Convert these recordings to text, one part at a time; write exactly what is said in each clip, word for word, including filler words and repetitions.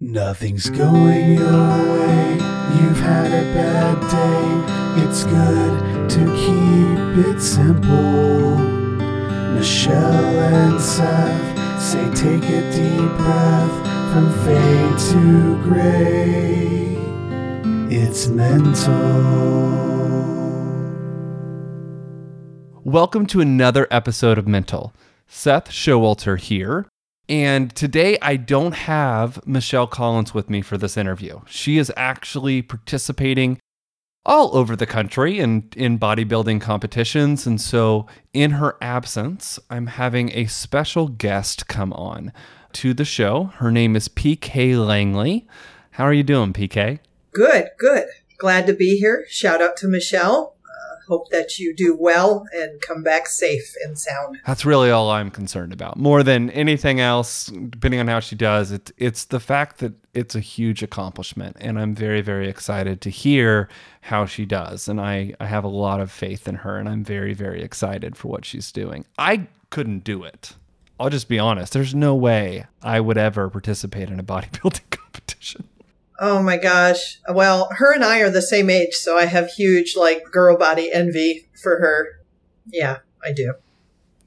Nothing's going your way. You've had a bad day. It's good to keep it simple. Michelle and Seth say take a deep breath from fade to gray. It's Mental. Welcome to another episode of Mental. Seth Showalter here. And today I don't have Michelle Collins with me for this interview. She is actually participating all over the country and in, in bodybuilding competitions. And so in her absence, I'm having a special guest come on to the show. Her name is P K Langley. How are you doing, P K? Good, good. Glad to be here. Shout out to Michelle. Hope that you do well and come back safe and sound. That's really all I'm concerned about. More than anything else, depending on how she does, it, it's the fact that it's a huge accomplishment. And I'm very, very excited to hear how she does. And I, I have a lot of faith in her. And I'm very, very excited for what she's doing. I couldn't do it. I'll just be honest. There's no way I would ever participate in a bodybuilding competition. Oh my gosh. Well, her and I are the same age, so I have huge, like, girl body envy for her. Yeah, I do.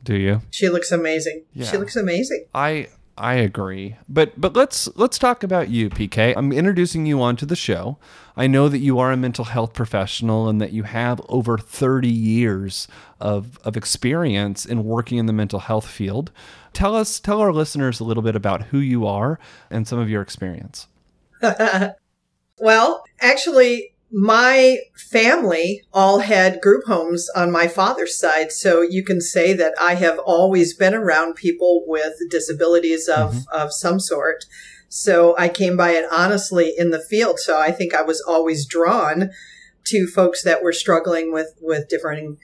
Do you? She looks amazing. Yeah. She looks amazing. I I agree. But but let's let's talk about you, P K. I'm introducing you onto the show. I know that you are a mental health professional and that you have over thirty years of of experience in working in the mental health field. Tell us tell our listeners a little bit about who you are and some of your experience. Well, actually, my family all had group homes on my father's side. So you can say that I have always been around people with disabilities of, mm-hmm. of some sort. So I came by it honestly in the field. So I think I was always drawn to folks that were struggling with, with different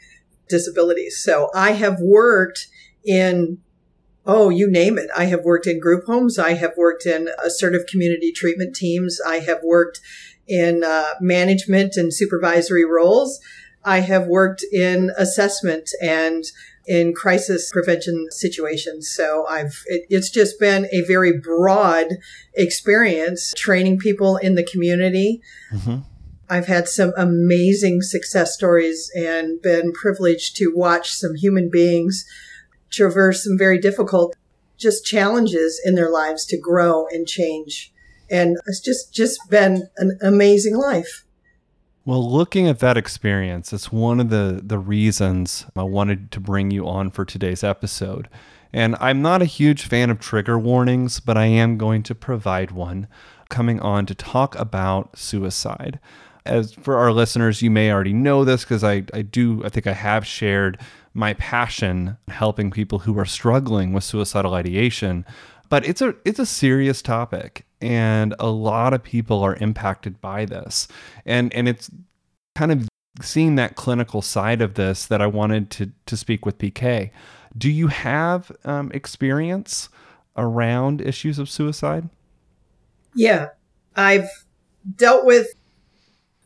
disabilities. So I have worked in Oh, you name it. I have worked in group homes. I have worked in assertive community treatment teams. I have worked in uh, management and supervisory roles. I have worked in assessment and in crisis prevention situations. So I've, it, it's just been a very broad experience training people in the community. Mm-hmm. I've had some amazing success stories and been privileged to watch some human beings traverse some very difficult just challenges in their lives to grow and change. And it's just, just been an amazing life. Well, looking at that experience, it's one of the, the reasons I wanted to bring you on for today's episode. And I'm not a huge fan of trigger warnings, but I am going to provide one coming on to talk about suicide. As for our listeners, you may already know this because I, I do, I think I have shared my passion helping people who are struggling with suicidal ideation, but it's a it's a serious topic and a lot of people are impacted by this. And and it's kind of seeing that clinical side of this that I wanted to to speak with P K. Do you have um, experience around issues of suicide? Yeah, I've dealt with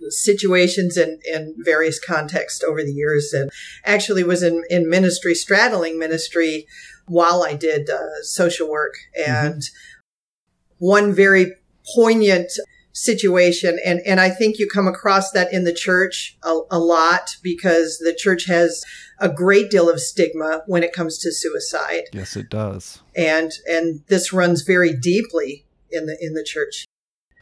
situations in, in various contexts over the years, and actually was in, in ministry, straddling ministry while I did uh, social work. And mm-hmm. one very poignant situation, and, and I think you come across that in the church a, a lot because the church has a great deal of stigma when it comes to suicide. Yes, it does. And and this runs very deeply in the in the church.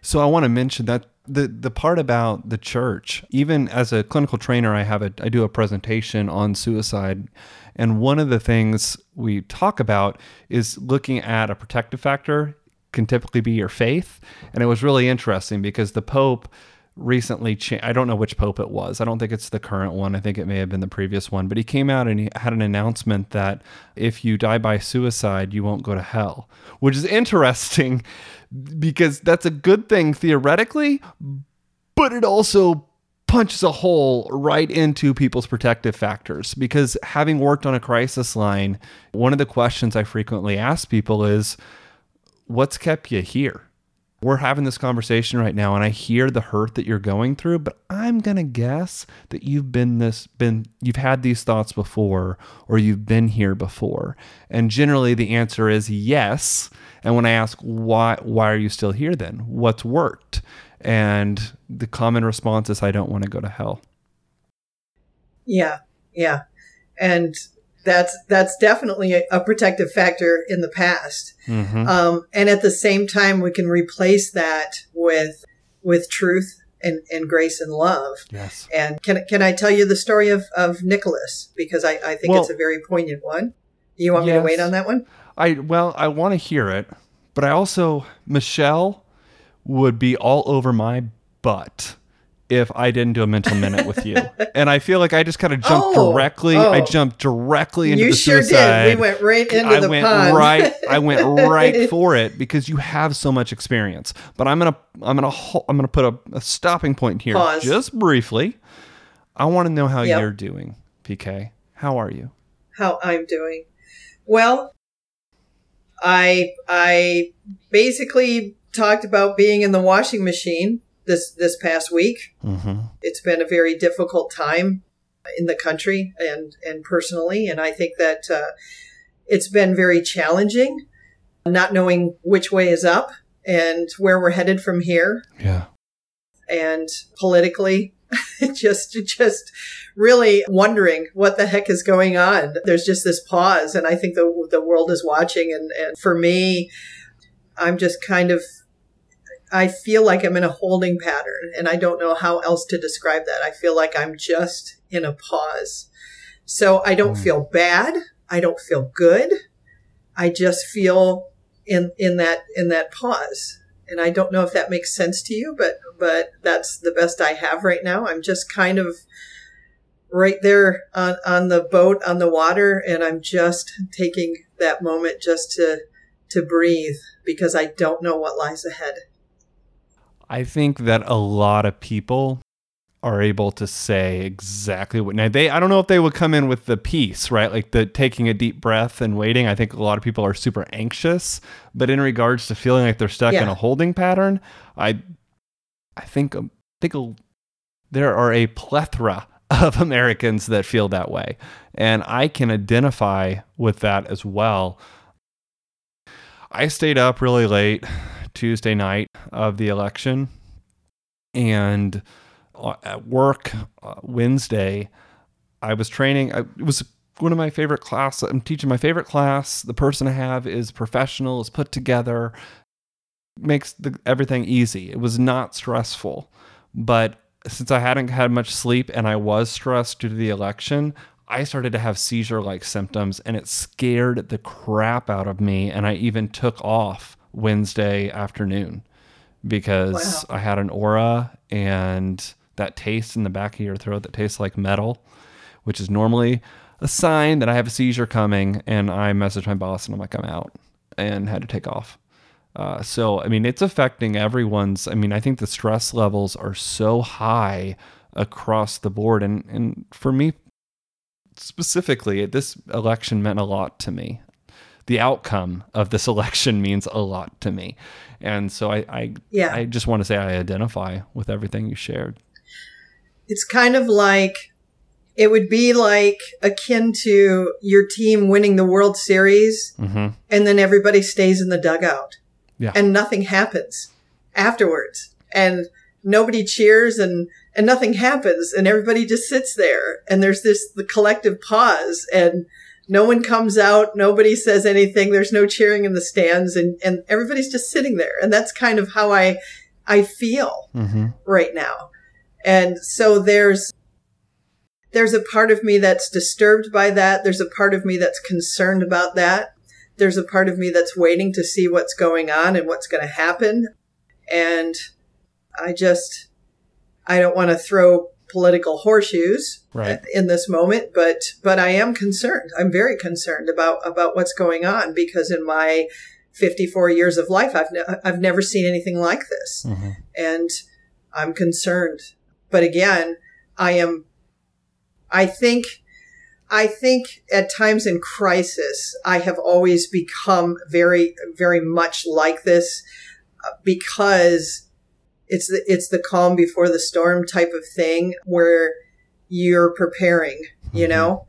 So I want to mention that the the part about the church, even as a clinical trainer, I have a I do a presentation on suicide, and one of the things we talk about is looking at a protective factor can typically be your faith, and it was really interesting because the Pope recently cha- I don't know which Pope it was. I don't think it's the current one. I think it may have been the previous one, but he came out and he had an announcement that if you die by suicide, you won't go to hell, which is interesting. Because that's a good thing theoretically, but it also punches a hole right into people's protective factors. Because having worked on a crisis line, one of the questions I frequently ask people is, what's kept you here? we're having this conversation right now and I hear the hurt that you're going through, but I'm going to guess that you've been this, been, you've had these thoughts before, or you've been here before. And generally the answer is yes. And when I ask why, why are you still here then? What's worked? And the common response is, I don't want to go to hell. Yeah. Yeah. And that's, that's definitely a, a protective factor in the past. Mm-hmm. Um, and at the same time, we can replace that with, with truth and, and grace and love. Yes. And can, can I tell you the story of, of Nicholas? Because I, I think well, it's a very poignant one. Do you want yes. me to wait on that one? I, well, I want to hear it, but I also, Michelle would be all over my butt if I didn't do a mental minute with you. And I feel like I just kind of jumped oh, directly. Oh. I jumped directly into you the sure suicide. Did. We went right into I the went pond. Right, I went right for it because you have so much experience. But I'm going to I'm going to I'm going to put a, a stopping point here. Pause. Just briefly. I want to know how yep. you're doing, P K. How are you? How I'm doing. Well, I I basically talked about being in the washing machine. This this past week, mm-hmm. It's been a very difficult time in the country and, and personally. And I think that uh, it's been very challenging, not knowing which way is up and where we're headed from here. Yeah. And politically, just just really wondering what the heck is going on. There's just this pause. And I think the, the world is watching. And, and for me, I'm just kind of I feel like I'm in a holding pattern, and I don't know how else to describe that. I feel like I'm just in a pause. So I don't mm. feel bad. I don't feel good. I just feel in, in that, in that pause. And I don't know if that makes sense to you, but, but that's the best I have right now. I'm just kind of right there on, on the boat, on the water. And I'm just taking that moment just to, to breathe, because I don't know what lies ahead. I think that a lot of people are able to say exactly what now they, I don't know if they would come in with the peace, right? Like the taking a deep breath and waiting. I think a lot of people are super anxious, but in regards to feeling like they're stuck yeah. in a holding pattern, I, I think, I think a, there are a plethora of Americans that feel that way. And I can identify with that as well. I stayed up really late Tuesday night of the election, and at work uh, Wednesday, I was training. I, it was one of my favorite classes. I'm teaching my favorite class. The person I have is professional, is put together, makes the, everything easy. It was not stressful, but since I hadn't had much sleep and I was stressed due to the election, I started to have seizure-like symptoms, and it scared the crap out of me, and I even took off Wednesday afternoon because wow. I had an aura and that taste in the back of your throat that tastes like metal, which is normally a sign that I have a seizure coming. And I messaged my boss and I'm like, I'm out, and had to take off. Uh, so, I mean, it's affecting everyone's, I mean, I think the stress levels are so high across the board. And, and for me specifically, this election meant a lot to me. The outcome of this election means a lot to me. And so I, I, yeah. I just want to say I identify with everything you shared. It's kind of like, it would be like akin to your team winning the World Series mm-hmm. and then everybody stays in the dugout yeah. and nothing happens afterwards, and nobody cheers and, and nothing happens, and everybody just sits there, and there's this, the collective pause, and no one comes out. Nobody says anything. There's no cheering in the stands, and, and everybody's just sitting there. And that's kind of how I, I feel mm-hmm. right now. And so there's, there's a part of me that's disturbed by that. There's a part of me that's concerned about that. There's a part of me that's waiting to see what's going on and what's going to happen. And I just, I don't want to throw political horseshoes right. in this moment, but but I am concerned. I'm very concerned about about what's going on, because in my fifty-four years of life, I've ne- I've never seen anything like this, mm-hmm. and I'm concerned. But again, I am. I think, I think at times in crisis, I have always become very very much like this. because it's the, it's the calm before the storm type of thing where you're preparing, you know,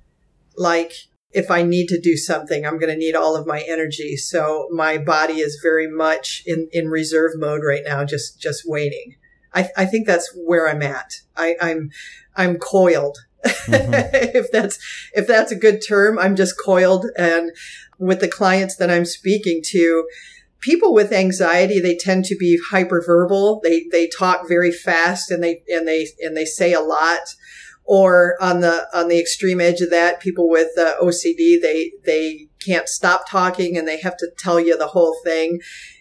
like if I need to do something, I'm going to need all of my energy. So my body is very much in, in reserve mode right now, just, just waiting. I, I think that's where I'm at. I, I'm, I'm coiled. Mm-hmm. if that's, if that's a good term, I'm just coiled. And with the clients that I'm speaking to, people with anxiety, they tend to be hyperverbal. They, they talk very fast and they, and they, and they say a lot. Or on the, on the extreme edge of that, people with uh, O C D, they, they can't stop talking and they have to tell you the whole thing.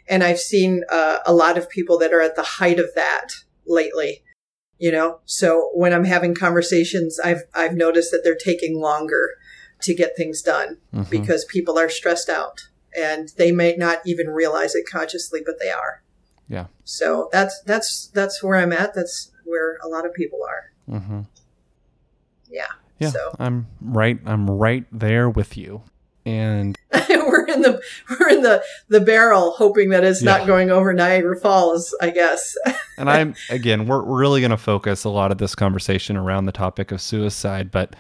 And I've seen uh, a lot of people that are at the height of that lately, you know? So when I'm having conversations, I've, I've noticed that they're taking longer to get things done mm-hmm. because people are stressed out and they may not even realize it consciously, but they are. Yeah. So that's, that's, that's where I'm at. That's where a lot of people are. Mm-hmm. Yeah. Yeah. So. I'm right. I'm right there with you. And we're in the, we're in the, the barrel hoping that it's yeah. not going over Niagara Falls, I guess. And I'm, again, we're really going to focus a lot of this conversation around the topic of suicide, but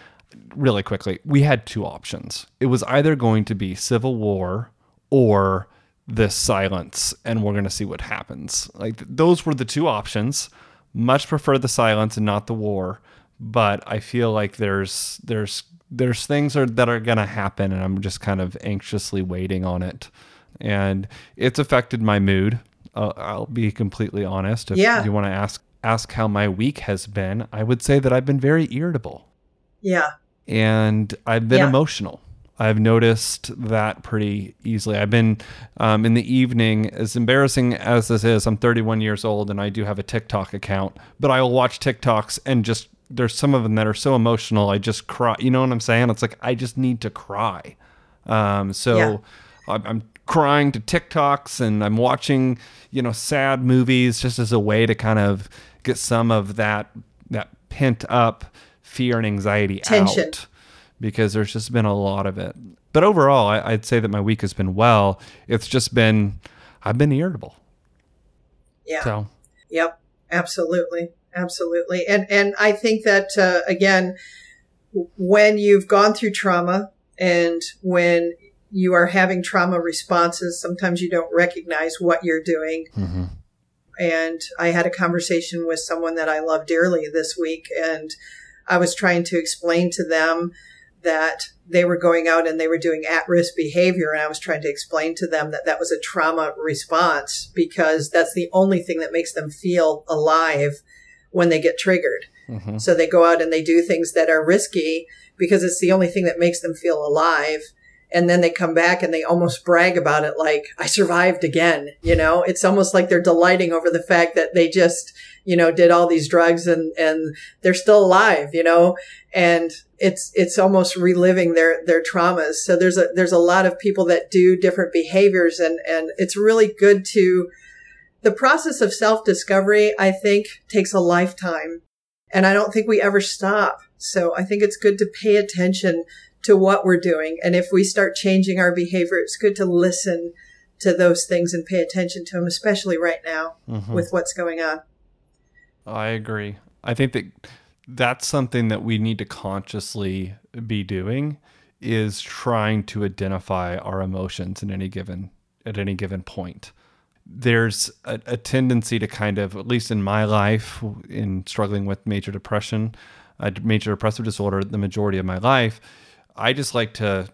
really quickly, we had two options. It was either going to be civil war or this silence, and we're going to see what happens. Like those were the two options. Much prefer the silence and not the war. But I feel like there's there's there's things are, that are going to happen, and I'm just kind of anxiously waiting on it. And it's affected my mood. Uh, I'll be completely honest. If yeah. you want to ask ask how my week has been, I would say that I've been very irritable. Yeah. And I've been yeah. emotional. I've noticed that pretty easily. I've been um, in the evening, as embarrassing as this is, I'm thirty-one years old, and I do have a TikTok account. But I will watch TikToks and just... there's some of them that are so emotional. I just cry. You know what I'm saying? It's like, I just need to cry. Um, so yeah. I'm crying to TikToks and I'm watching, you know, sad movies just as a way to kind of get some of that, that pent up fear and anxiety Tension. out, because there's just been a lot of it. But overall, I, I'd say that my week has been well. It's just been, I've been irritable. Yeah. So. Yep. Absolutely. Absolutely. And, and I think that, uh, again, when you've gone through trauma and when you are having trauma responses, sometimes you don't recognize what you're doing. Mm-hmm. And I had a conversation with someone that I love dearly this week, and I was trying to explain to them that they were going out and they were doing at-risk behavior. And I was trying to explain to them that that was a trauma response, because that's the only thing that makes them feel alive when they get triggered. Mm-hmm. So they go out and they do things that are risky because it's the only thing that makes them feel alive. And then they come back and they almost brag about it. Like, I survived again. You know, it's almost like they're delighting over the fact that they just, you know, did all these drugs and, and they're still alive, you know, and it's, it's almost reliving their, their traumas. So there's a, there's a lot of people that do different behaviors, and, and it's really good to, the process of self-discovery, I think, takes a lifetime, and I don't think we ever stop. So I think it's good to pay attention to what we're doing. And if we start changing our behavior, it's good to listen to those things and pay attention to them, especially right now mm-hmm. with what's going on. I agree. I think that that's something that we need to consciously be doing, is trying to identify our emotions in any given, at any given point. There's a, a tendency to kind of, at least in my life, in struggling with major depression, uh, major depressive disorder, the majority of my life, I just like to,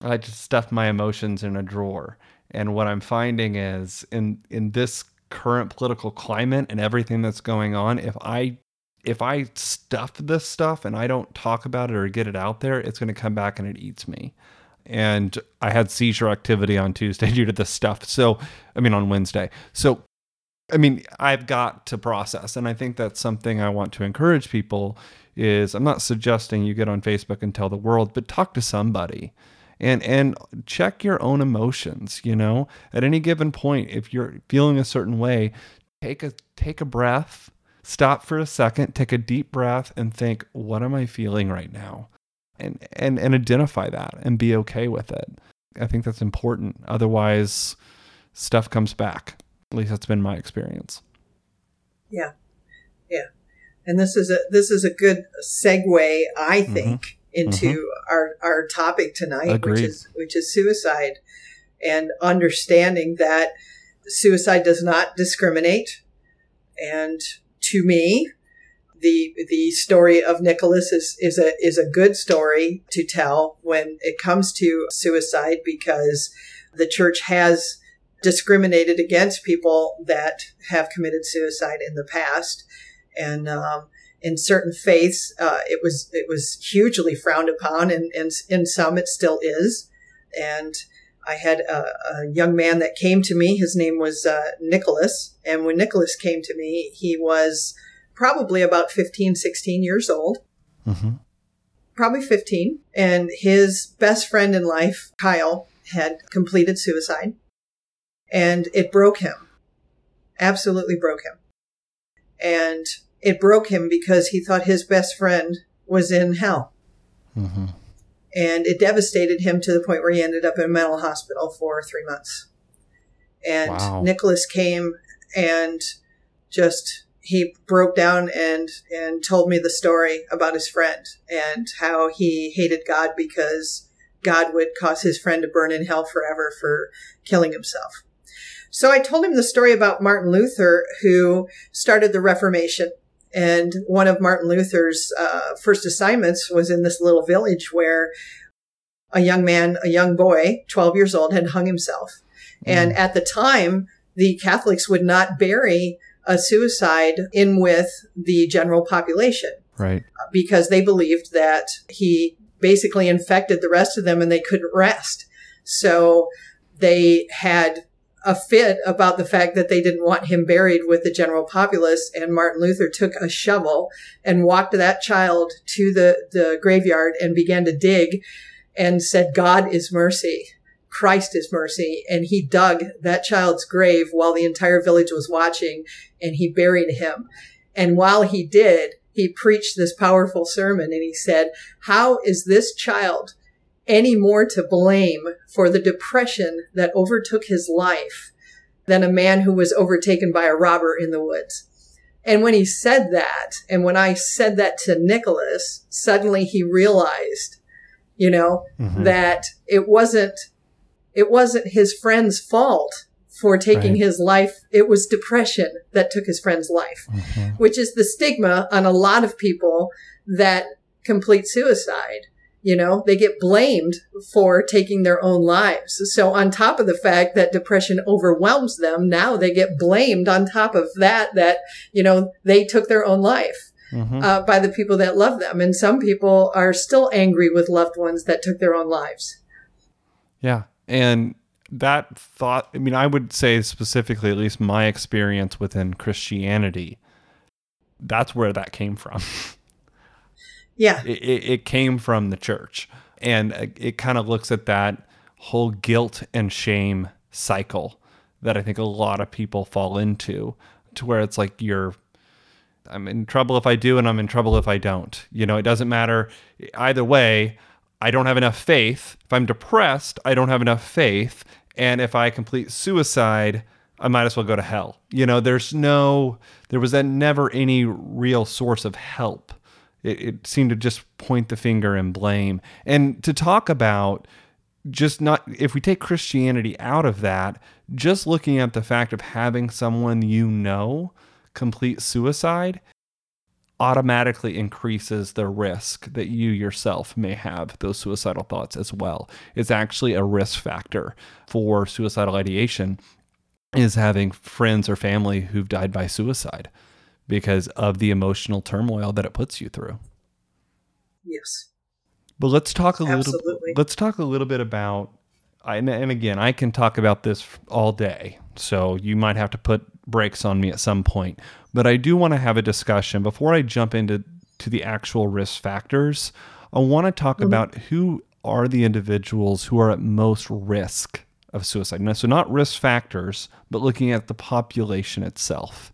I like to stuff my emotions in a drawer. And what I'm finding is in, in this current political climate and everything that's going on, if I, if I stuff this stuff and I don't talk about it or get it out there, it's going to come back and it eats me. And I had seizure activity on Tuesday due to this stuff. So, I mean, on Wednesday. So, I mean, I've got to process. And I think that's something I want to encourage people is, I'm not suggesting you get on Facebook and tell the world, but talk to somebody and, and check your own emotions. You know, at any given point, if you're feeling a certain way, take a, take a breath, stop for a second, take a deep breath and think, what am I feeling right now? And, and and identify that and be okay with it. I think that's important. Otherwise, stuff comes back. At least that's been my experience. Yeah. Yeah. And this is a, this is a good segue, I think, mm-hmm. into mm-hmm. our, our topic tonight, Agreed. which is, which is suicide, and understanding that suicide does not discriminate. And to me, the, the story of Nicholas is, is a, is a good story to tell when it comes to suicide, because the church has discriminated against people that have committed suicide in the past. And, um, in certain faiths, uh, it was, it was hugely frowned upon, and, and in some it still is. And I had a, a young man that came to me. His name was uh, Nicholas. And when Nicholas came to me, he was probably about fifteen, sixteen years old, mm-hmm. probably fifteen. And his best friend in life, Kyle, had completed suicide, and it broke him. Absolutely broke him. And it broke him because he thought his best friend was in hell. Mm-hmm. And it devastated him to the point where he ended up in a mental hospital for three months. And wow. Nicholas came and just, he broke down and, and told me the story about his friend and how he hated God because God would cause his friend to burn in hell forever for killing himself. So I told him the story about Martin Luther, who started the Reformation. And one of Martin Luther's uh, first assignments was in this little village where a young man, a young boy, twelve years old, had hung himself. Mm. And at the time, the Catholics would not bury a suicide in with the general population. Right. Because they believed that he basically infected the rest of them and they couldn't rest. So they had a fit about the fact that they didn't want him buried with the general populace. And Martin Luther took a shovel and walked that child to the, the graveyard and began to dig and said, God is mercy. Christ is mercy. And he dug that child's grave while the entire village was watching, and he buried him. And while he did, he preached this powerful sermon, and he said, how is this child any more to blame for the depression that overtook his life than a man who was overtaken by a robber in the woods? And when he said that, and when I said that to Nicholas, suddenly he realized, you know, mm-hmm. that it wasn't, it wasn't his friend's fault for taking right. his life. It was depression that took his friend's life, mm-hmm. which is the stigma on a lot of people that complete suicide. You know, they get blamed for taking their own lives. So on top of the fact that depression overwhelms them, now they get blamed on top of that, that, you know, they took their own life mm-hmm. uh, by the people that love them. And some people are still angry with loved ones that took their own lives. Yeah. And that thought, I mean, I would say specifically, at least my experience within Christianity, that's where that came from. Yeah, it, it came from the church, and it kind of looks at that whole guilt and shame cycle that I think a lot of people fall into, to where it's like, you're, I'm in trouble if I do, and I'm in trouble if I don't. You know, it doesn't matter either way. I don't have enough faith. If I'm depressed, I don't have enough faith. And if I complete suicide, I might as well go to hell. You know, there's no, there was then never any real source of help. It seemed to just point the finger and blame. And to talk about just not, if we take Christianity out of that, just looking at the fact of having someone you know complete suicide automatically increases the risk that you yourself may have those suicidal thoughts as well. It's actually a risk factor for suicidal ideation, is having friends or family who've died by suicide, because of the emotional turmoil that it puts you through. Yes. But let's talk a Absolutely. little let's talk a little bit about, and, and again, I can talk about this all day, so you might have to put brakes on me at some point, but I do want to have a discussion before I jump into to the actual risk factors. I want to talk mm-hmm. about who are the individuals who are at most risk of suicide. Now, so not risk factors, but looking at the population itself.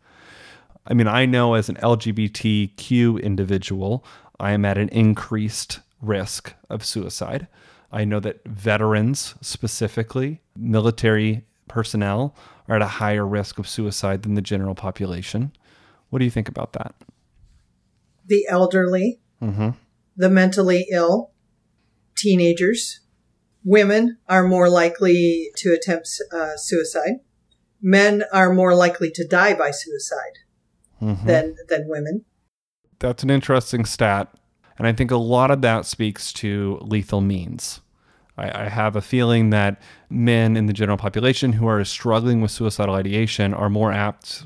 I mean, I know as an L G B T Q individual, I am at an increased risk of suicide. I know that veterans, specifically military personnel are at a higher risk of suicide than the general population. What do you think about that? The elderly, mm-hmm. the mentally ill, teenagers, women are more likely to attempt uh, suicide. Men are more likely to die by suicide mm-hmm. than than women. That's an interesting stat. And I think a lot of that speaks to lethal means. I, I have a feeling that men in the general population who are struggling with suicidal ideation are more apt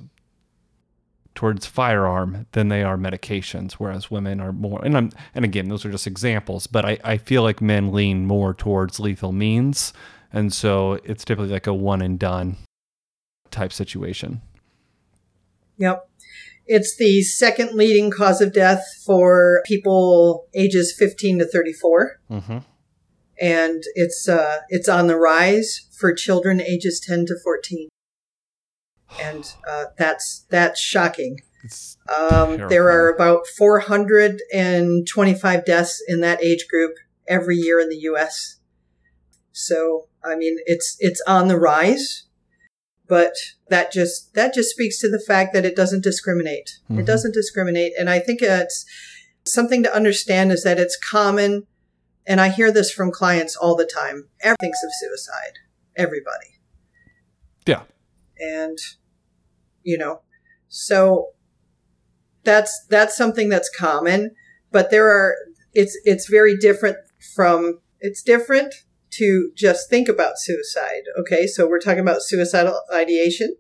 towards firearm than they are medications, whereas women are more, and I'm, and again, those are just examples, but I, I feel like men lean more towards lethal means. And so it's typically like a one and done type situation. Yep. It's the second leading cause of death for people ages fifteen to thirty-four. Mm-hmm. And it's, uh, it's on the rise for children ages ten to fourteen. And uh, that's that's shocking. Um, there are about four hundred twenty-five deaths in that age group every year in the U S. So, I mean, it's it's on the rise, but that just that just speaks to the fact that it doesn't discriminate. Mm-hmm. It doesn't discriminate, and I think it's something to understand is that it's common, and I hear this from clients all the time. Everyone thinks of suicide. Everybody. Yeah. And, you know, so that's, that's something that's common, but there are, it's, it's very different from, it's different to just think about suicide. Okay. So we're talking about suicidal ideation.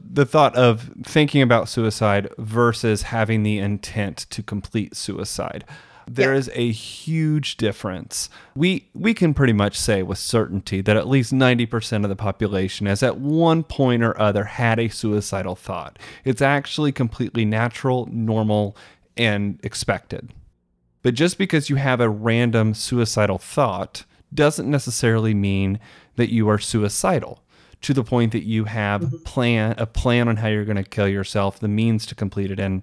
The thought of thinking about suicide versus having the intent to complete suicide. There yeah. is a huge difference. We we can pretty much say with certainty that at least ninety percent of the population has at one point or other had a suicidal thought. It's actually completely natural, normal, and expected. But just because you have a random suicidal thought doesn't necessarily mean that you are suicidal to the point that you have mm-hmm. plan a plan on how you're going to kill yourself, the means to complete it, and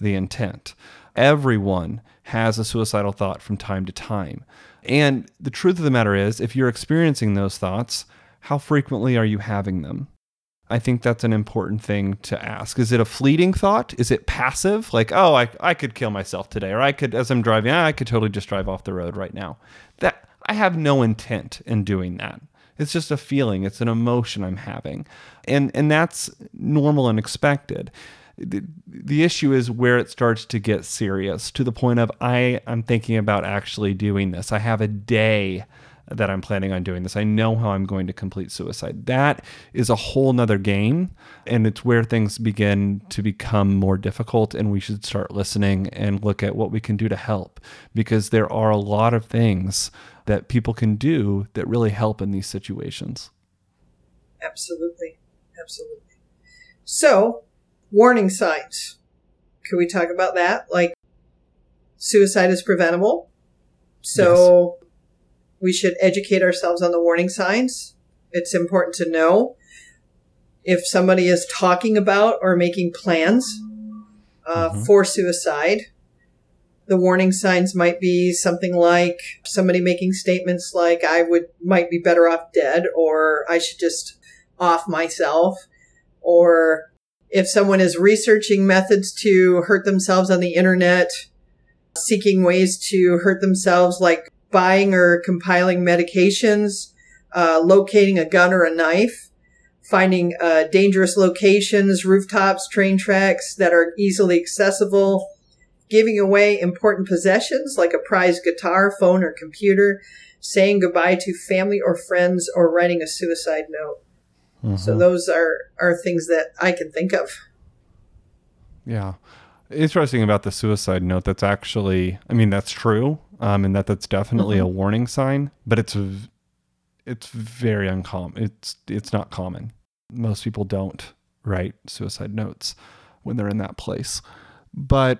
the intent. Everyone has a suicidal thought from time to time. And the truth of the matter is, if you're experiencing those thoughts, how frequently are you having them? I think that's an important thing to ask. Is it a fleeting thought? Is it passive? Like, oh, I, I could kill myself today, or I could, as I'm driving, I could totally just drive off the road right now. That I have no intent in doing that. It's just a feeling. It's an emotion I'm having. And, and that's normal and expected. The issue is where it starts to get serious to the point of I am thinking about actually doing this. I have a day that I'm planning on doing this. I know how I'm going to complete suicide. That is a whole nother game. And it's where things begin to become more difficult. And we should start listening and look at what we can do to help, because there are a lot of things that people can do that really help in these situations. Absolutely. Absolutely. So, warning signs. Could we talk about that? Like, suicide is preventable. So yes. We should educate ourselves on the warning signs. It's important to know if somebody is talking about or making plans uh, mm-hmm. for suicide. The warning signs might be something like somebody making statements like, I would might be better off dead, or I should just off myself, or if someone is researching methods to hurt themselves on the internet, seeking ways to hurt themselves, like buying or compiling medications, uh, locating a gun or a knife, finding uh, dangerous locations, rooftops, train tracks that are easily accessible, giving away important possessions like a prized guitar, phone, or computer, saying goodbye to family or friends, or writing a suicide note. Mm-hmm. So those are, are things that I can think of. Yeah. Interesting about the suicide note. That's actually, I mean, that's true. Um, and that that's definitely mm-hmm. a warning sign, but it's, it's very uncommon. It's, it's not common. Most people don't write suicide notes when they're in that place. But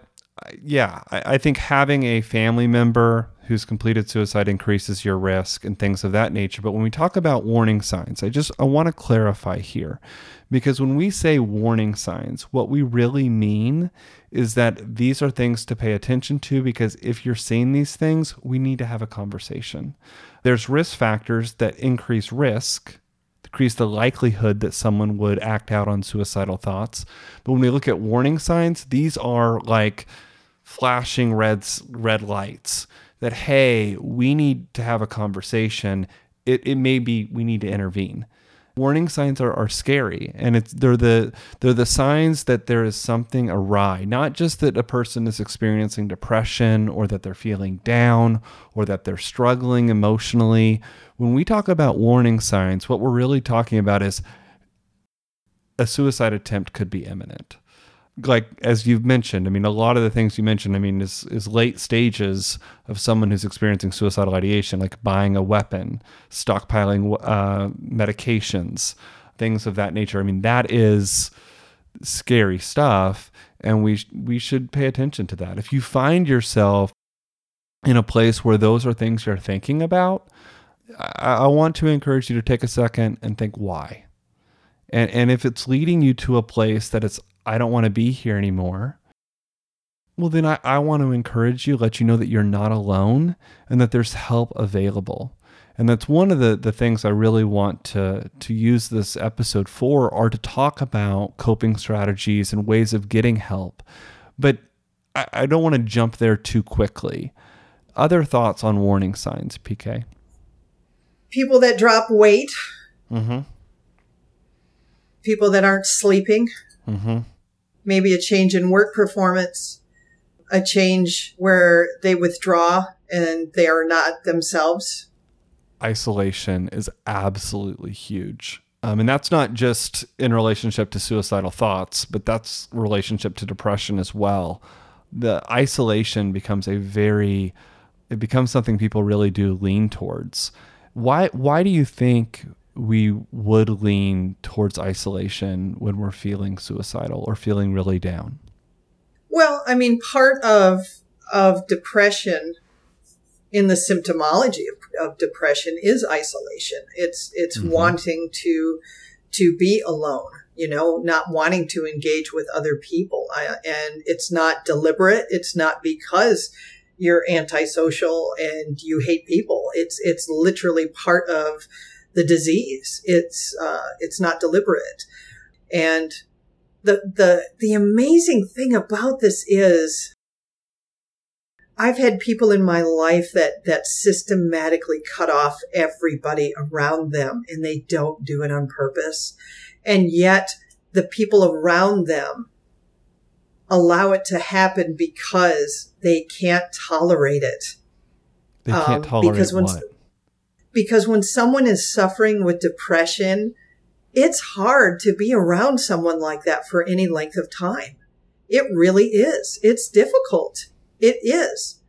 yeah, I, I think having a family member who's completed suicide increases your risk and things of that nature. But when we talk about warning signs, I just, I want to clarify here, because when we say warning signs, what we really mean is that these are things to pay attention to, because if you're seeing these things, we need to have a conversation. There's risk factors that increase risk decrease the likelihood that someone would act out on suicidal thoughts. But when we look at warning signs, these are like flashing red, red lights that, hey, we need to have a conversation. It, it may be we need to intervene. Warning signs are, are scary, and it's they're the they're the signs that there is something awry, not just that a person is experiencing depression or that they're feeling down or that they're struggling emotionally. When we talk about warning signs, what we're really talking about is a suicide attempt could be imminent. Like, as you've mentioned, I mean, a lot of the things you mentioned, I mean, is, is late stages of someone who's experiencing suicidal ideation, like buying a weapon, stockpiling uh, medications, things of that nature. I mean, that is scary stuff, and we we should pay attention to that. If you find yourself in a place where those are things you're thinking about, I, I want to encourage you to take a second and think why. And and if it's leading you to a place that it's, I don't want to be here anymore, well, then I, I want to encourage you, let you know that you're not alone and that there's help available. And that's one of the, the things I really want to, to use this episode for, are to talk about coping strategies and ways of getting help. But I, I don't want to jump there too quickly. Other thoughts on warning signs, P K? People that drop weight. Mm-hmm. People that aren't sleeping. Mm-hmm. Maybe a change in work performance, a change where they withdraw and they are not themselves. Isolation is absolutely huge. Um, and that's not just in relationship to suicidal thoughts, but that's relationship to depression as well. The isolation becomes a very, it becomes something people really do lean towards. Why, why do you think we would lean towards isolation when we're feeling suicidal or feeling really down? Well, I mean, part of of depression, in the symptomology of, of depression, is isolation. It's it's mm-hmm. wanting to to be alone, you know, not wanting to engage with other people. I, and it's not deliberate. It's not because you're antisocial and you hate people. It's it's literally part of the disease. It's uh, it's not deliberate, and the the the amazing thing about this is, I've had people in my life that that systematically cut off everybody around them, and they don't do it on purpose, and yet the people around them allow it to happen because they can't tolerate it. They can't tolerate um, because when what? Because when someone is suffering with depression, it's hard to be around someone like that for any length of time. It really is. It's difficult. It is.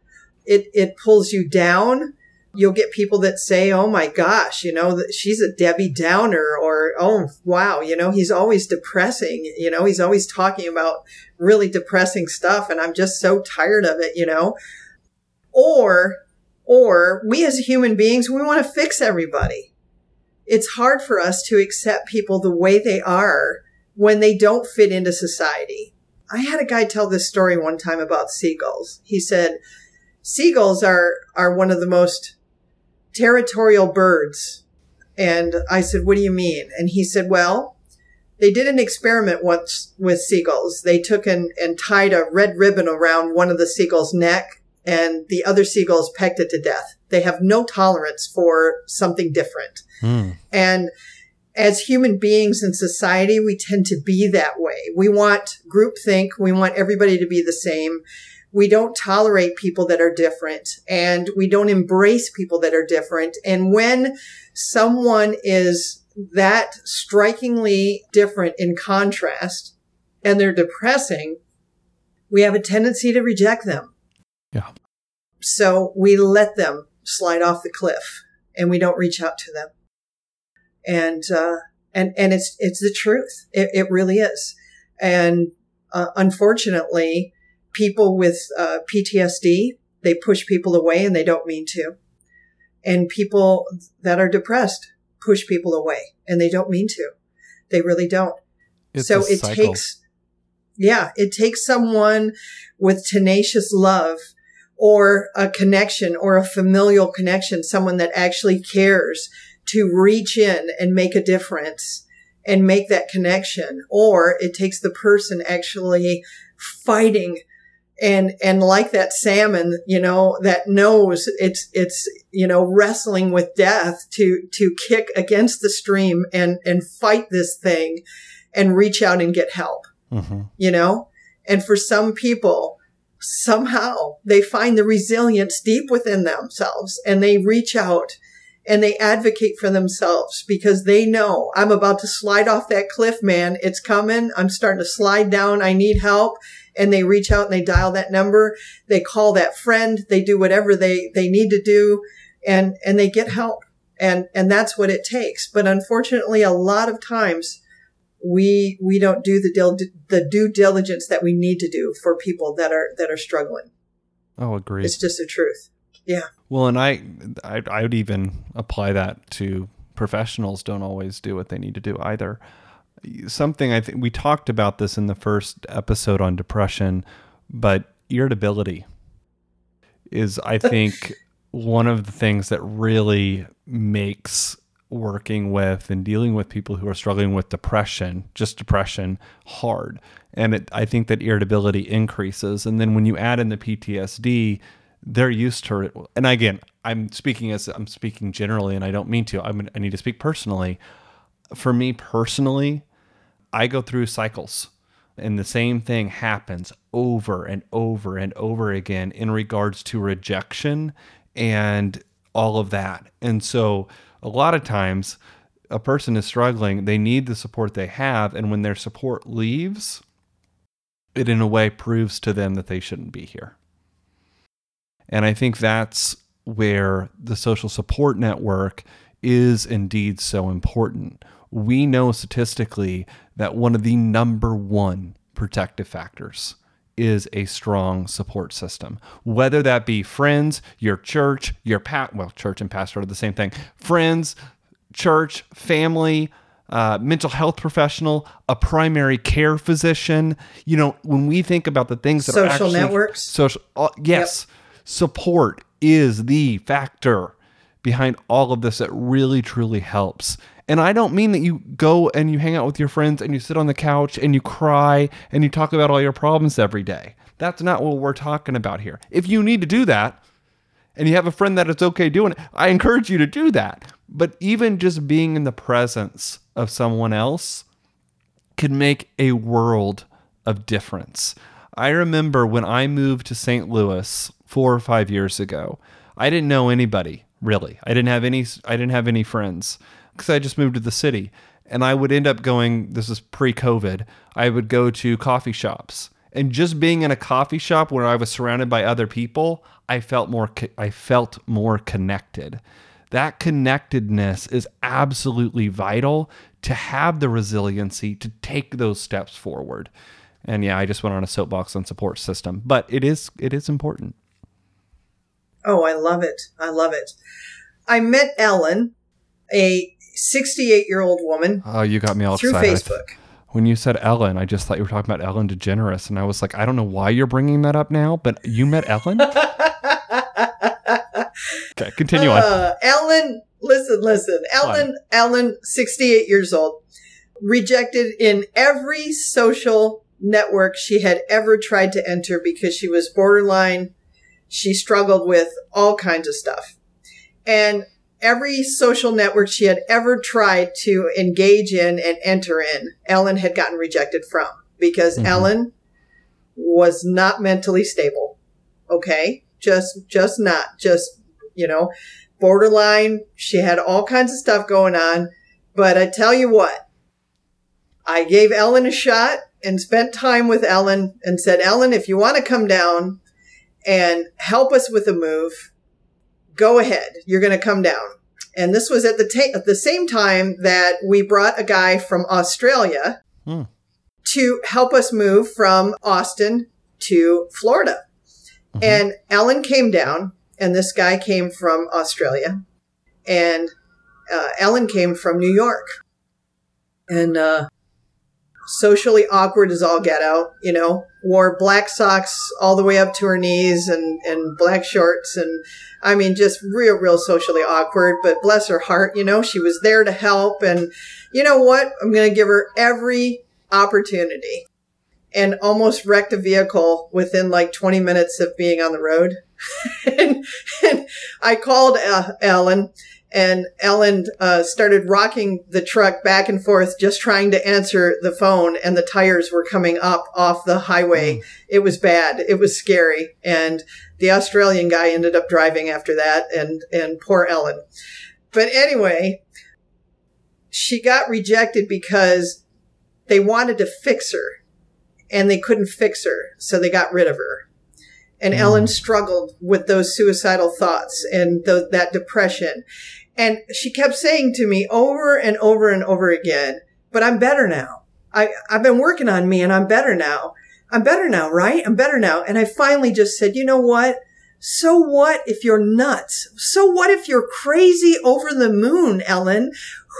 It it pulls you down. You'll get people that say, oh my gosh, you know, she's a Debbie Downer, or, oh, wow, you know, he's always depressing. You know, he's always talking about really depressing stuff, and I'm just so tired of it, you know. Or... Or we as human beings, we want to fix everybody. It's hard for us to accept people the way they are when they don't fit into society. I had a guy tell this story one time about seagulls. He said, seagulls are, are one of the most territorial birds. And I said, what do you mean? And he said, well, they did an experiment once with seagulls. They took and, and tied a red ribbon around one of the seagulls' neck, and the other seagulls pecked it to death. They have no tolerance for something different. Mm. And as human beings in society, we tend to be that way. We want groupthink. We want everybody to be the same. We don't tolerate people that are different, and we don't embrace people that are different. And when someone is that strikingly different in contrast and they're depressing, we have a tendency to reject them. Yeah. So we let them slide off the cliff, and we don't reach out to them. And, uh, and, and it's, it's the truth. It, it really is. And, uh, unfortunately, people with, uh, P T S D, they push people away and they don't mean to. And people that are depressed push people away and they don't mean to. They really don't. It's so it cycle. takes, yeah, it takes someone with tenacious love, or a connection, or a familial connection, someone that actually cares, to reach in and make a difference and make that connection, or it takes the person actually fighting and, and like that salmon, you know, that knows it's, it's, you know, wrestling with death to, to kick against the stream and, and fight this thing and reach out and get help, mm-hmm. you know? And for some people, somehow they find the resilience deep within themselves and they reach out and they advocate for themselves because they know I'm about to slide off that cliff, man. It's coming. I'm starting to slide down. I need help. And they reach out and they dial that number. They call that friend. They do whatever they, they need to do and, and they get help. And, and that's what it takes. But unfortunately, a lot of times we, we don't do the dil- the due diligence that we need to do for people that are, that are struggling. Oh, agreed. It's just the truth. Yeah. Well, and I, I, I would even apply that to professionals don't always do what they need to do either. Something I think we talked about this in the first episode on depression, but irritability is, I think, one of the things that really makes working with and dealing with people who are struggling with depression, just depression, hard. And it, I think that irritability increases. And then when you add in the P T S D, they're used to it. And again, I'm speaking as I'm speaking generally, and I don't mean to, I'm, I need to speak personally. For me personally, I go through cycles and the same thing happens over and over and over again in regards to rejection and all of that. And so a lot of times a person is struggling, they need the support they have. And when their support leaves, it in a way proves to them that they shouldn't be here. And I think that's where the social support network is indeed so important. We know statistically that one of the number one protective factors is a strong support system, whether that be friends, your church, your pat, well, church and pastor are the same thing, friends, church, family, uh, mental health professional, a primary care physician. You know, when we think about the things that social are actually networks, social, uh, yes, yep. Support is the factor behind all of this that really, truly helps. And I don't mean that you go and you hang out with your friends and you sit on the couch and you cry and you talk about all your problems every day. That's not what we're talking about here. If you need to do that and you have a friend that it's okay doing it, I encourage you to do that. But even just being in the presence of someone else can make a world of difference. I remember when I moved to Saint Louis four or five years ago, I didn't know anybody. Really, I didn't have any. I didn't have any friends because I just moved to the city, and I would end up going. This is pre-COVID. I would go to coffee shops, and just being in a coffee shop where I was surrounded by other people, I felt more. I felt more connected. That connectedness is absolutely vital to have the resiliency to take those steps forward. And yeah, I just went on a soapbox on support system, but it is it is important. Oh, I love it. I love it. I met Ellen, a sixty-eight-year-old woman. Oh, you got me all excited. Through Facebook. Th- when you said Ellen, I just thought you were talking about Ellen DeGeneres. And I was like, I don't know why you're bringing that up now, but you met Ellen? Okay, continue on. Uh, Ellen, listen, listen. Ellen, Fine. Ellen, sixty-eight years old, rejected in every social network she had ever tried to enter because she was borderline. She struggled with all kinds of stuff. And every social network she had ever tried to engage in and enter in, Ellen had gotten rejected from because mm-hmm. Ellen was not mentally stable. Okay. Just, just not, just, you know, borderline. She had all kinds of stuff going on. But I tell you what, I gave Ellen a shot and spent time with Ellen and said, Ellen, if you want to come down and help us with a move, go ahead. You're going to come down. And this was at the ta- at the same time that we brought a guy from Australia hmm. to help us move from Austin to Florida. Mm-hmm. And Ellen came down, and this guy came from Australia, and uh, Ellen came from New York. And uh, socially awkward as all get out, you know, wore black socks all the way up to her knees and, and black shorts. And I mean, just real, real socially awkward, but bless her heart, you know, she was there to help. And you know what? I'm going to give her every opportunity, and almost wrecked a vehicle within like twenty minutes of being on the road. and, and I called uh, Ellen. And Ellen uh, started rocking the truck back and forth, just trying to answer the phone, and the tires were coming up off the highway. Mm. It was bad. It was scary. And the Australian guy ended up driving after that, and, and poor Ellen. But anyway, she got rejected because they wanted to fix her, and they couldn't fix her, so they got rid of her. And mm. Ellen struggled with those suicidal thoughts and th- that depression. And she kept saying to me over and over and over again, but I'm better now. I, I've been working on me, and I'm better now. I'm better now, right? I'm better now. And I finally just said, you know what? So what if you're nuts? So what if you're crazy over the moon, Ellen?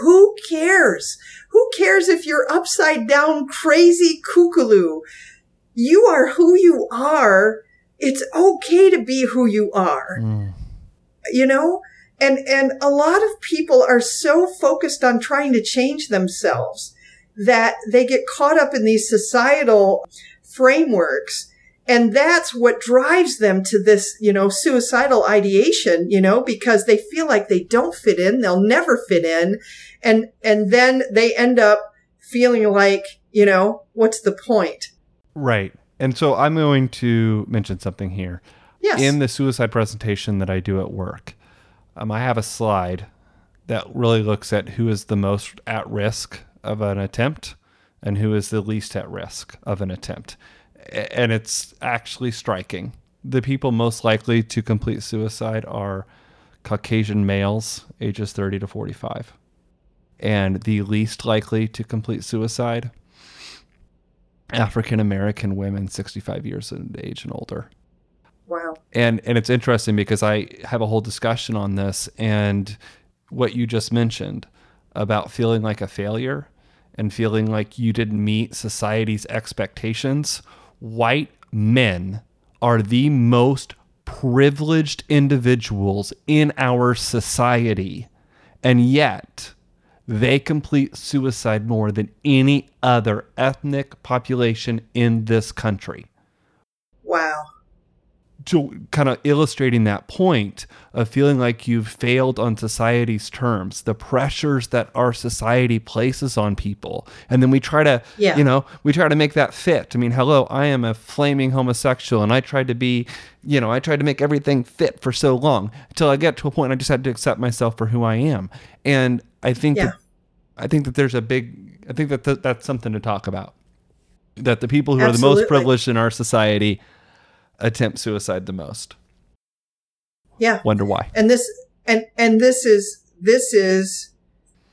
Who cares? Who cares if you're upside down, crazy kookaloo? You are who you are. It's okay to be who you are, mm. you know? And, and a lot of people are so focused on trying to change themselves that they get caught up in these societal frameworks. And that's what drives them to this, you know, suicidal ideation, you know, because they feel like they don't fit in. They'll never fit in. And, and then they end up feeling like, you know, what's the point? Right. And so I'm going to mention something here. Yes. In the suicide presentation that I do at work, um, I have a slide that really looks at who is the most at risk of an attempt and who is the least at risk of an attempt. And it's actually striking. The people most likely to complete suicide are Caucasian males, ages thirty to forty-five. And the least likely to complete suicide, African-American women, sixty-five years of age and older. Wow. And and it's interesting because I have a whole discussion on this, and what you just mentioned about feeling like a failure and feeling like you didn't meet society's expectations. White men are the most privileged individuals in our society, and yet they complete suicide more than any other ethnic population in this country. Wow. To kind of illustrating that point of feeling like you've failed on society's terms, the pressures that our society places on people. And then we try to, yeah. you know, we try to make that fit. I mean, hello, I am a flaming homosexual, and I tried to be, you know, I tried to make everything fit for so long until I get to a point I just had to accept myself for who I am. And I think, yeah. that, I think that there's a big, I think that th- that's something to talk about, that the people who Absolutely. Are the most privileged in our society attempt suicide the most. Yeah. Wonder why. And this, and, and this is, this is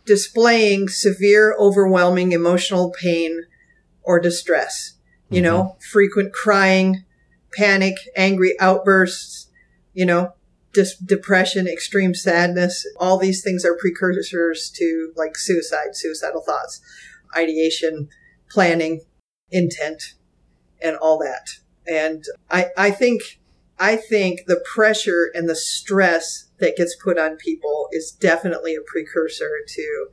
displaying severe, overwhelming emotional pain or distress, you mm-hmm. know, frequent crying, panic, angry outbursts, you know, Dis- depression, extreme sadness. All these things are precursors to like suicide, suicidal thoughts, ideation, planning, intent, and all that. And I, I think, I think the pressure and the stress that gets put on people is definitely a precursor to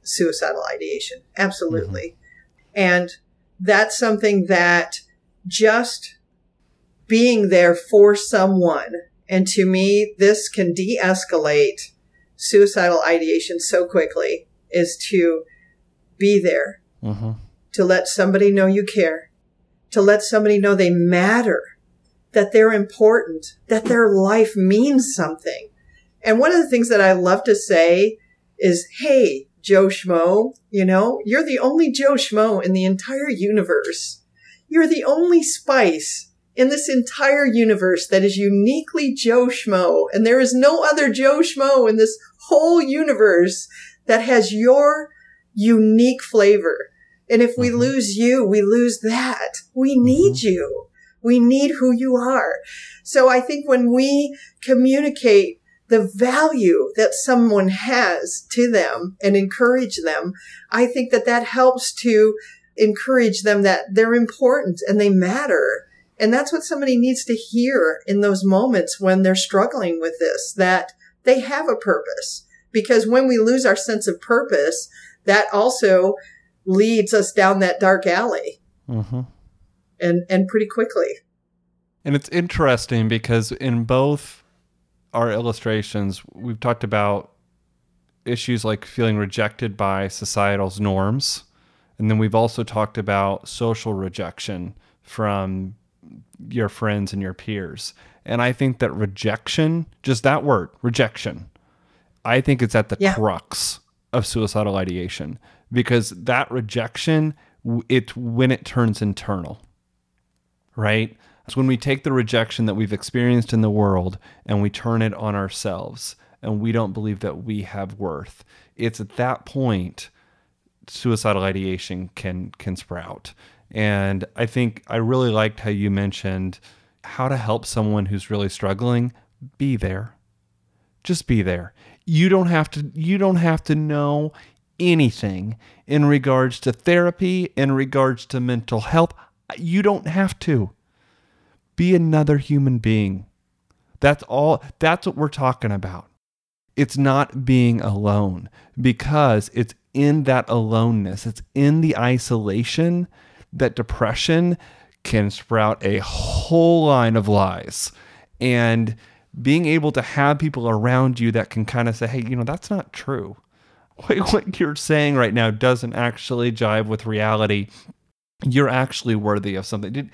suicidal ideation. Absolutely. Mm-hmm. And that's something that just being there for someone. And to me, this can de-escalate suicidal ideation so quickly, is to be there, mm-hmm. to let somebody know you care, to let somebody know they matter, that they're important, that their life means something. And one of the things that I love to say is, hey, Joe Schmo, you know, you're the only Joe Schmo in the entire universe. You're the only Spice in this entire universe that is uniquely Joe Schmo. And there is no other Joe Schmo in this whole universe that has your unique flavor. And if mm-hmm. we lose you, we lose that. We need mm-hmm. you. We need who you are. So I think when we communicate the value that someone has to them and encourage them, I think that that helps to encourage them that they're important and they matter. And that's what somebody needs to hear in those moments when they're struggling with this, that they have a purpose. Because when we lose our sense of purpose, that also leads us down that dark alley. Mm-hmm. And and pretty quickly. And it's interesting because in both our illustrations, we've talked about issues like feeling rejected by societal norms. And then we've also talked about social rejection from your friends and your peers. And I think that rejection, just that word, rejection, I think it's at the yeah. crux of suicidal ideation, because that rejection, it's when it turns internal, right? It's when we take the rejection that we've experienced in the world and we turn it on ourselves and we don't believe that we have worth. It's at that point suicidal ideation can can sprout. And I think I really liked how you mentioned how to help someone who's really struggling. Be there. Just be there. You don't have to you don't have to know anything in regards to therapy, in regards to mental health. You don't have to. Be another human being. That's all. That's what we're talking about. It's not being alone, because it's in that aloneness, it's in the isolation that depression can sprout a whole line of lies. And being able to have people around you that can kind of say, hey, you know, that's not true. What, what you're saying right now doesn't actually jive with reality. You're actually worthy of something. Did,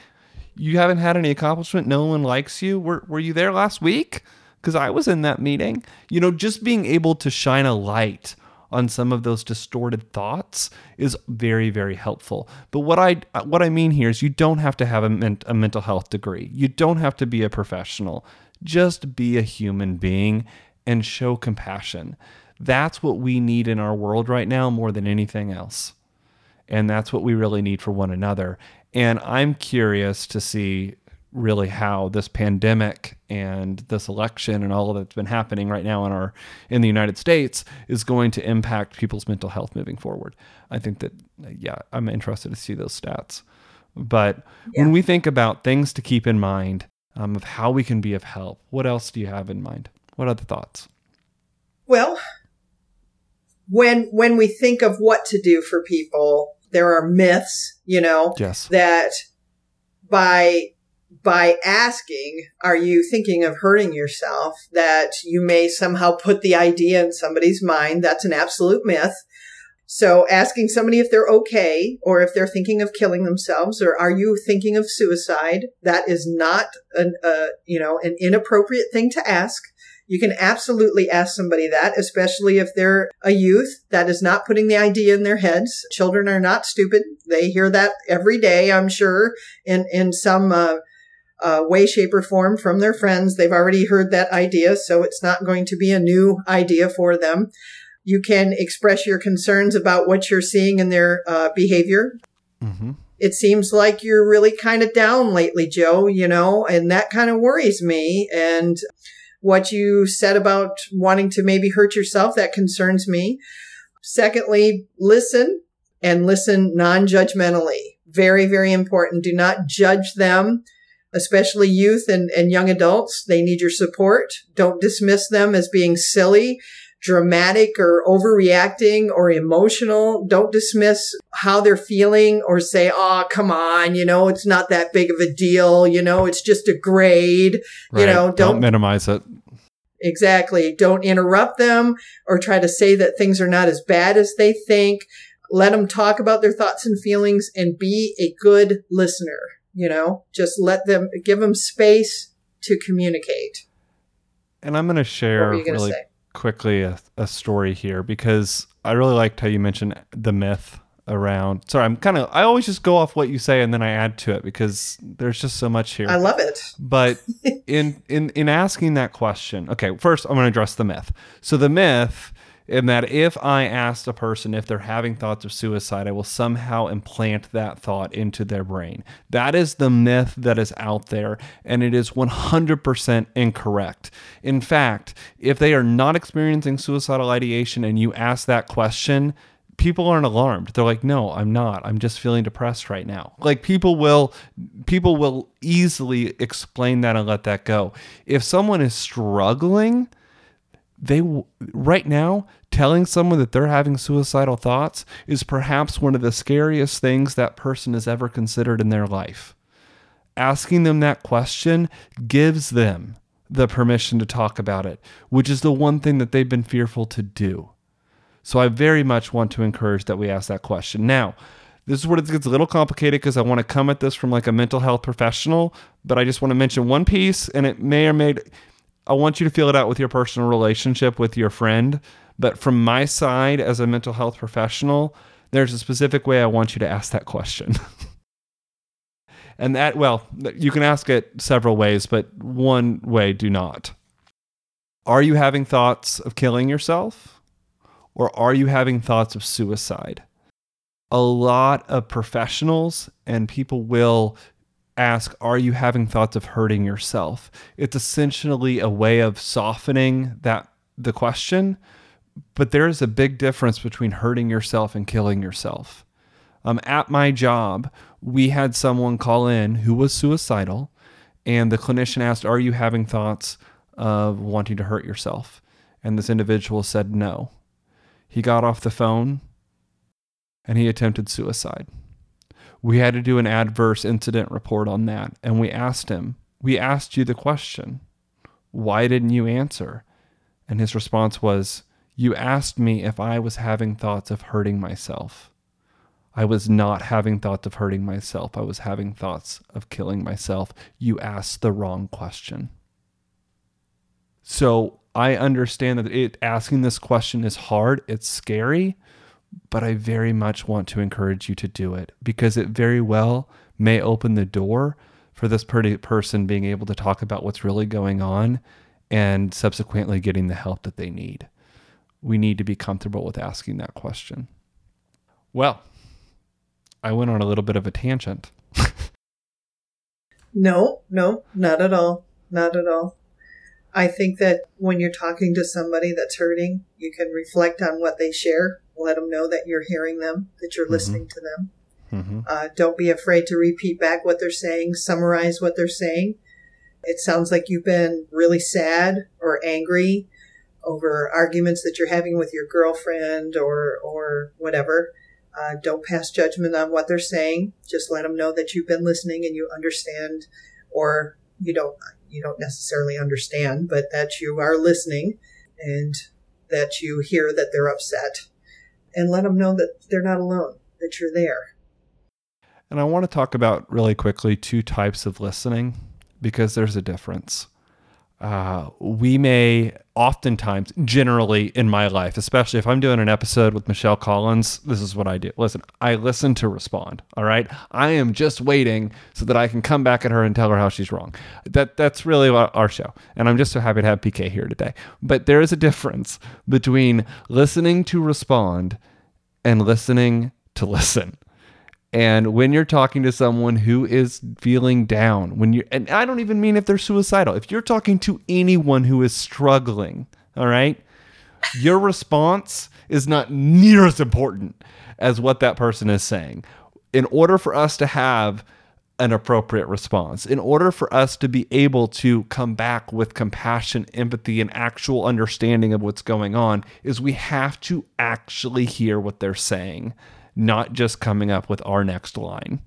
you haven't had any accomplishment. No one likes you. Were, were you there last week? Because I was in that meeting. You know, just being able to shine a light on some of those distorted thoughts is very, very helpful. But what I what I mean here is you don't have to have a, men- a mental health degree. You don't have to be a professional. Just be a human being and show compassion. That's what we need in our world right now more than anything else. And that's what we really need for one another. And I'm curious to see really how this pandemic and this election and all that's been happening right now in our in the United States is going to impact people's mental health moving forward. I think that, yeah, I'm interested to see those stats. But yeah. when we think about things to keep in mind um, of how we can be of help, what else do you have in mind? What other thoughts? Well, when when we think of what to do for people, there are myths, you know, yes. that by by asking, are you thinking of hurting yourself, that you may somehow put the idea in somebody's mind. That's an absolute myth. So asking somebody if they're okay or if they're thinking of killing themselves or are you thinking of suicide, that is not an uh, you know, an inappropriate thing to ask. You can absolutely ask somebody that, especially if they're a youth that is not putting the idea in their heads. Children are not stupid. They hear that every day, I'm sure, in, in some uh, uh, way, shape, or form from their friends. They've already heard that idea, so it's not going to be a new idea for them. You can express your concerns about what you're seeing in their uh, behavior. Mm-hmm. It seems like you're really kind of down lately, Joe, you know, and that kind of worries me. And what you said about wanting to maybe hurt yourself, that concerns me. Secondly, listen and listen non-judgmentally. Very, very important. Do not judge them, especially youth and, and young adults. They need your support. Don't dismiss them as being silly, dramatic, or overreacting or emotional. Don't dismiss how they're feeling or say, oh, come on, you know, it's not that big of a deal. You know, it's just a grade, right. you know, don't, don't minimize it. Exactly. Don't interrupt them or try to say that things are not as bad as they think. Let them talk about their thoughts and feelings and be a good listener. You know, just let them, give them space to communicate. And I'm going to share really say? quickly a, a story here, because I really liked how you mentioned the myth around. Sorry, I'm kind of, I always just go off what you say and then I add to it because there's just so much here. I love it. But in, in, in asking that question, okay, first I'm going to address the myth. So the myth in that if I asked a person if they're having thoughts of suicide, I will somehow implant that thought into their brain. That is the myth that is out there, and it is one hundred percent incorrect. In fact, if they are not experiencing suicidal ideation and you ask that question, people aren't alarmed. They're like, no, I'm not. I'm just feeling depressed right now. Like people will, people will easily explain that and let that go. If someone is struggling, they right now telling someone that they're having suicidal thoughts is perhaps one of the scariest things that person has ever considered in their life. Asking them that question gives them the permission to talk about it, which is the one thing that they've been fearful to do. So I very much want to encourage that we ask that question. Now, this is where it gets a little complicated because I want to come at this from like a mental health professional, but I just want to mention one piece, and it may or may... I want you to feel it out with your personal relationship with your friend, but from my side as a mental health professional, there's a specific way I want you to ask that question. And that, well, you can ask it several ways, but one way, do not. Are you having thoughts of killing yourself? Or are you having thoughts of suicide? A lot of professionals and people will ask, are you having thoughts of hurting yourself? It's essentially a way of softening that the question, but there is a big difference between hurting yourself and killing yourself. Um, at my job, we had someone call in who was suicidal, and the clinician asked, are you having thoughts of wanting to hurt yourself? And this individual said no. He got off the phone, and he attempted suicide. We had to do an adverse incident report on that, and we asked him, we asked you the question, why didn't you answer? And his response was, you asked me if I was having thoughts of hurting myself. I was not having thoughts of hurting myself. I was having thoughts of killing myself. You asked the wrong question. So I understand that it, asking this question is hard. It's scary, but I very much want to encourage you to do it because it very well may open the door for this person being able to talk about what's really going on and subsequently getting the help that they need. We need to be comfortable with asking that question. Well, I went on a little bit of a tangent. No, no, not at all. Not at all. I think that when you're talking to somebody that's hurting, you can reflect on what they share. Let them know that you're hearing them, that you're mm-hmm. listening to them. Mm-hmm. Uh, don't be afraid to repeat back what they're saying, summarize what they're saying. It sounds like you've been really sad or angry over arguments that you're having with your girlfriend or, or whatever. Uh, don't pass judgment on what they're saying. Just let them know that you've been listening and you understand, or you don't, you don't necessarily understand, but that you are listening and that you hear that they're upset. And let them know that they're not alone, that you're there. And I want to talk about really quickly two types of listening because there's a difference. Uh, we may oftentimes, generally in my life, especially if I'm doing an episode with Michelle Collins, this is what I do. Listen, I listen to respond. All right. I am just waiting so that I can come back at her and tell her how she's wrong. That that's really our show. And I'm just so happy to have P K here today. But there is a difference between listening to respond and listening to listen. And when you're talking to someone who is feeling down, when you and I don't even mean if they're suicidal. If you're talking to anyone who is struggling, all right, your response is not near as important as what that person is saying. In order for us to have an appropriate response, in order for us to be able to come back with compassion, empathy, and actual understanding of what's going on, is we have to actually hear what they're saying, not just coming up with our next line.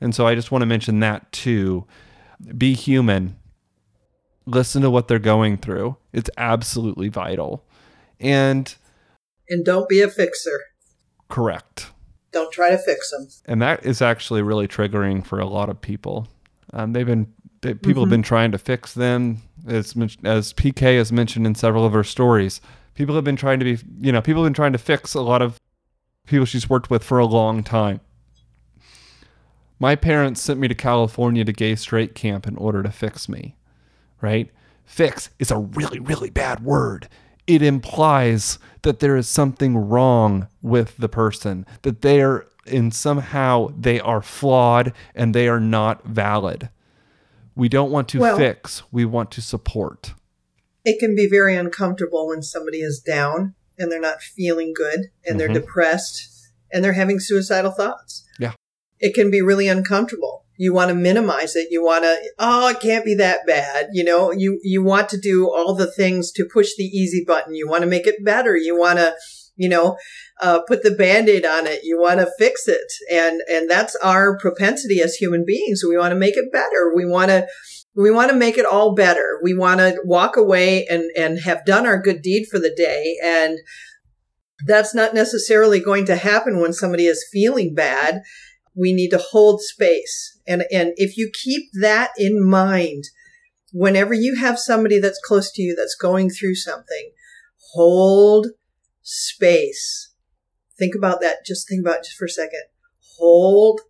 And so I just want to mention that too. Be human. Listen to what they're going through. It's absolutely vital. And and don't be a fixer. Correct. Don't try to fix them. And that is actually really triggering for a lot of people. Um, they've been they, people mm-hmm. have been trying to fix them. As as P K has mentioned in several of her stories, people have been trying to be, you know, people have been trying to fix a lot of people she's worked with for a long time. My parents sent me to California to gay straight camp in order to fix me, right? Fix is a really, really bad word. It implies that there is something wrong with the person, that they are in somehow they are flawed and they are not valid. We don't want to well, fix. We want to support. It can be very uncomfortable when somebody is down and they're not feeling good and mm-hmm. they're depressed and they're having suicidal thoughts. Yeah. It can be really uncomfortable. You want to minimize it. You want to, oh, it can't be that bad. You know, you, you want to do all the things to push the easy button. You want to make it better. You want to, you know, uh, put the Band-Aid on it. You want to fix it. And, and that's our propensity as human beings. We want to make it better. We want to, we want to make it all better. We want to walk away and, and have done our good deed for the day. And that's not necessarily going to happen when somebody is feeling bad. We need to hold space. And, and if you keep that in mind, whenever you have somebody that's close to you that's going through something, hold space. Think about that. Just think about it just for a second. Hold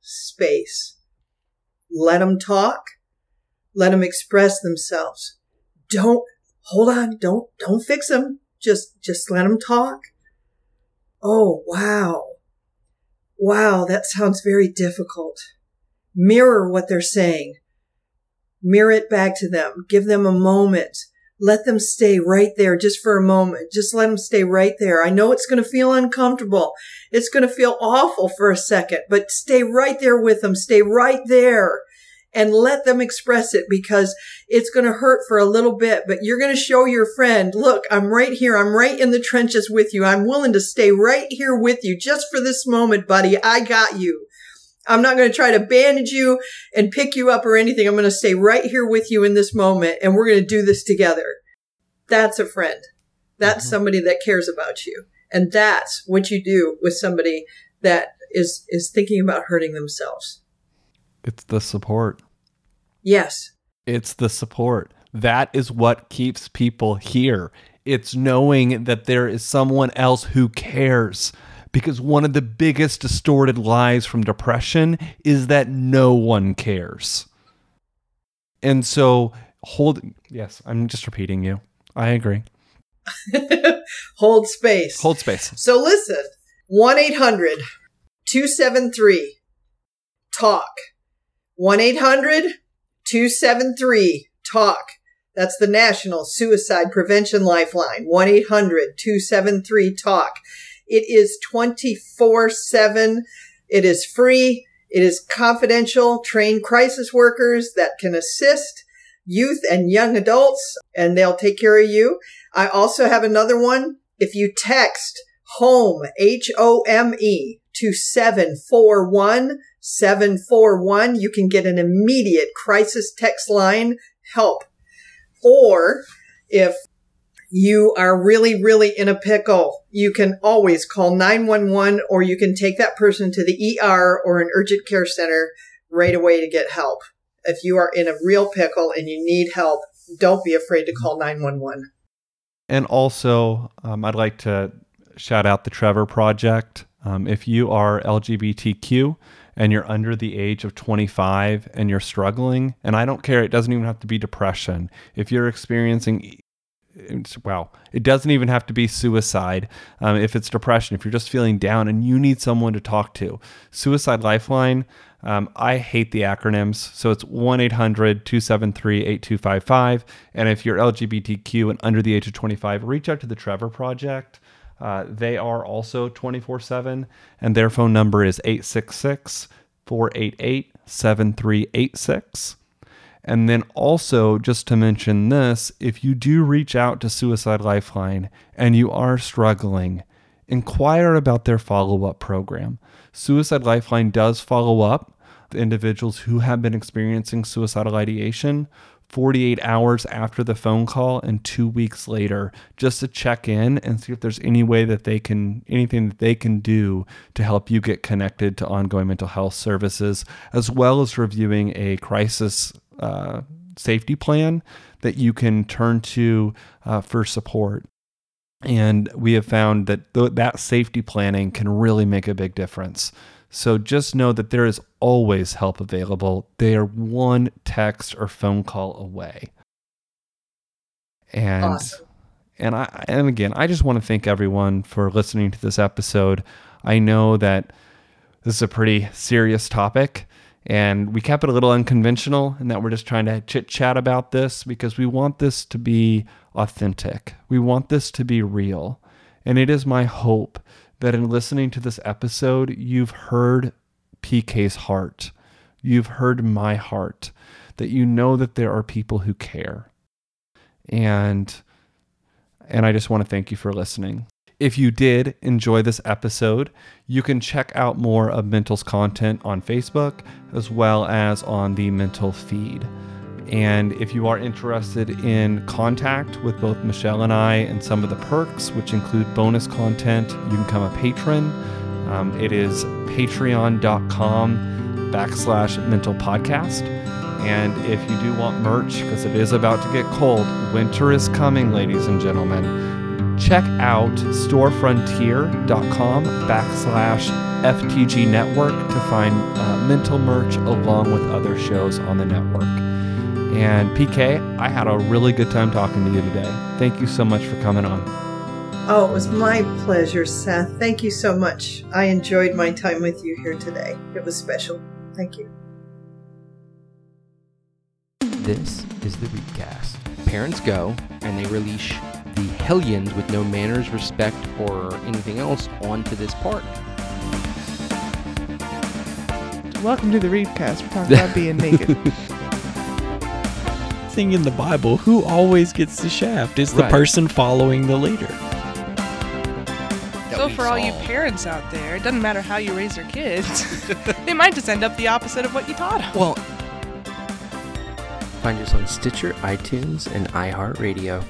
space. Let them talk. Let them express themselves. Don't hold on. Don't, don't fix them. Just, just let them talk. Oh, wow. Wow, that sounds very difficult. Mirror what they're saying. Mirror it back to them. Give them a moment. Let them stay right there just for a moment. Just let them stay right there. I know it's going to feel uncomfortable. It's going to feel awful for a second, but stay right there with them. Stay right there and let them express it, because it's going to hurt for a little bit, but you're going to show your friend, look, I'm right here. I'm right in the trenches with you. I'm willing to stay right here with you just for this moment, buddy. I got you. I'm not going to try to bandage you and pick you up or anything. I'm going to stay right here with you in this moment, and we're going to do this together. That's a friend. That's mm-hmm. somebody that cares about you. And that's what you do with somebody that is, is thinking about hurting themselves. It's the support. Yes. It's the support. That is what keeps people here. It's knowing that there is someone else who cares. Because one of the biggest distorted lies from depression is that no one cares. And so hold... Yes, I'm just repeating you. I agree. Hold space. Hold space. So listen, one eight hundred two seven three talk. one eight hundred two seven three talk. That's the National Suicide Prevention Lifeline. one eight hundred two seven three talk. It is twenty-four seven. It is free. It is confidential. Trained crisis workers that can assist youth and young adults, and they'll take care of you. I also have another one. If you text HOME, H O M E, to seven four one seven four one, you can get an immediate crisis text line help. Or if you are really, really in a pickle, you can always call nine one one, or you can take that person to the E R or an urgent care center right away to get help. If you are in a real pickle and you need help, don't be afraid to call nine one one. And also, um, I'd like to shout out the Trevor Project. Um, if you are L G B T Q and you're under the age of twenty-five and you're struggling, and I don't care, it doesn't even have to be depression. If you're experiencing, wow, it doesn't even have to be suicide. Um, if it's depression, if you're just feeling down and you need someone to talk to, Suicide Lifeline, um, I hate the acronyms. So it's one eight hundred two seven three eight two five five. And if you're L G B T Q and under the age of twenty-five, reach out to the Trevor Project. Uh, they are also twenty-four seven, and their phone number is eight six six four eight eight seven three eight six. And then also, just to mention this, if you do reach out to Suicide Lifeline and you are struggling, inquire about their follow-up program. Suicide Lifeline does follow up the individuals who have been experiencing suicidal ideation forty-eight hours after the phone call and two weeks later, just to check in and see if there's any way that they can, anything that they can do to help you get connected to ongoing mental health services, as well as reviewing a crisis uh, safety plan that you can turn to uh, for support. And we have found that th- that safety planning can really make a big difference. So just know that there is always help available. They are one text or phone call away. And awesome. and I and again, I just want to thank everyone for listening to this episode. I know that this is a pretty serious topic, and we kept it a little unconventional, and that we're just trying to chit-chat about this because we want this to be authentic. We want this to be real. And it is my hope that in listening to this episode, you've heard P K's heart. You've heard my heart, that you know that there are people who care. And, and I just want to thank you for listening. If you did enjoy this episode, you can check out more of Mental's content on Facebook, as well as on the Mental feed. And if you are interested in contact with both Michelle and I and some of the perks, which include bonus content, you can become a patron. Um, it is patreon.com backslash mental podcast. And if you do want merch, because it is about to get cold, winter is coming, ladies and gentlemen, check out storefrontier.com backslash FTG network to find uh, Mental merch along with other shows on the network. And P K, I had a really good time talking to you today. Thank you so much for coming on. Oh, it was my pleasure, Seth. Thank you so much. I enjoyed my time with you here today. It was special. Thank you. This is the Readcast. Parents go and they release the hellions with no manners, respect, or anything else onto this park. Welcome to the Readcast. We're talking about being naked. Thing in the Bible, who always gets the shaft is the right. person following the leader. So for all you parents out there, it doesn't matter how you raise your kids, they might just end up the opposite of what you taught them. Well, find us on Stitcher, iTunes, and iHeartRadio.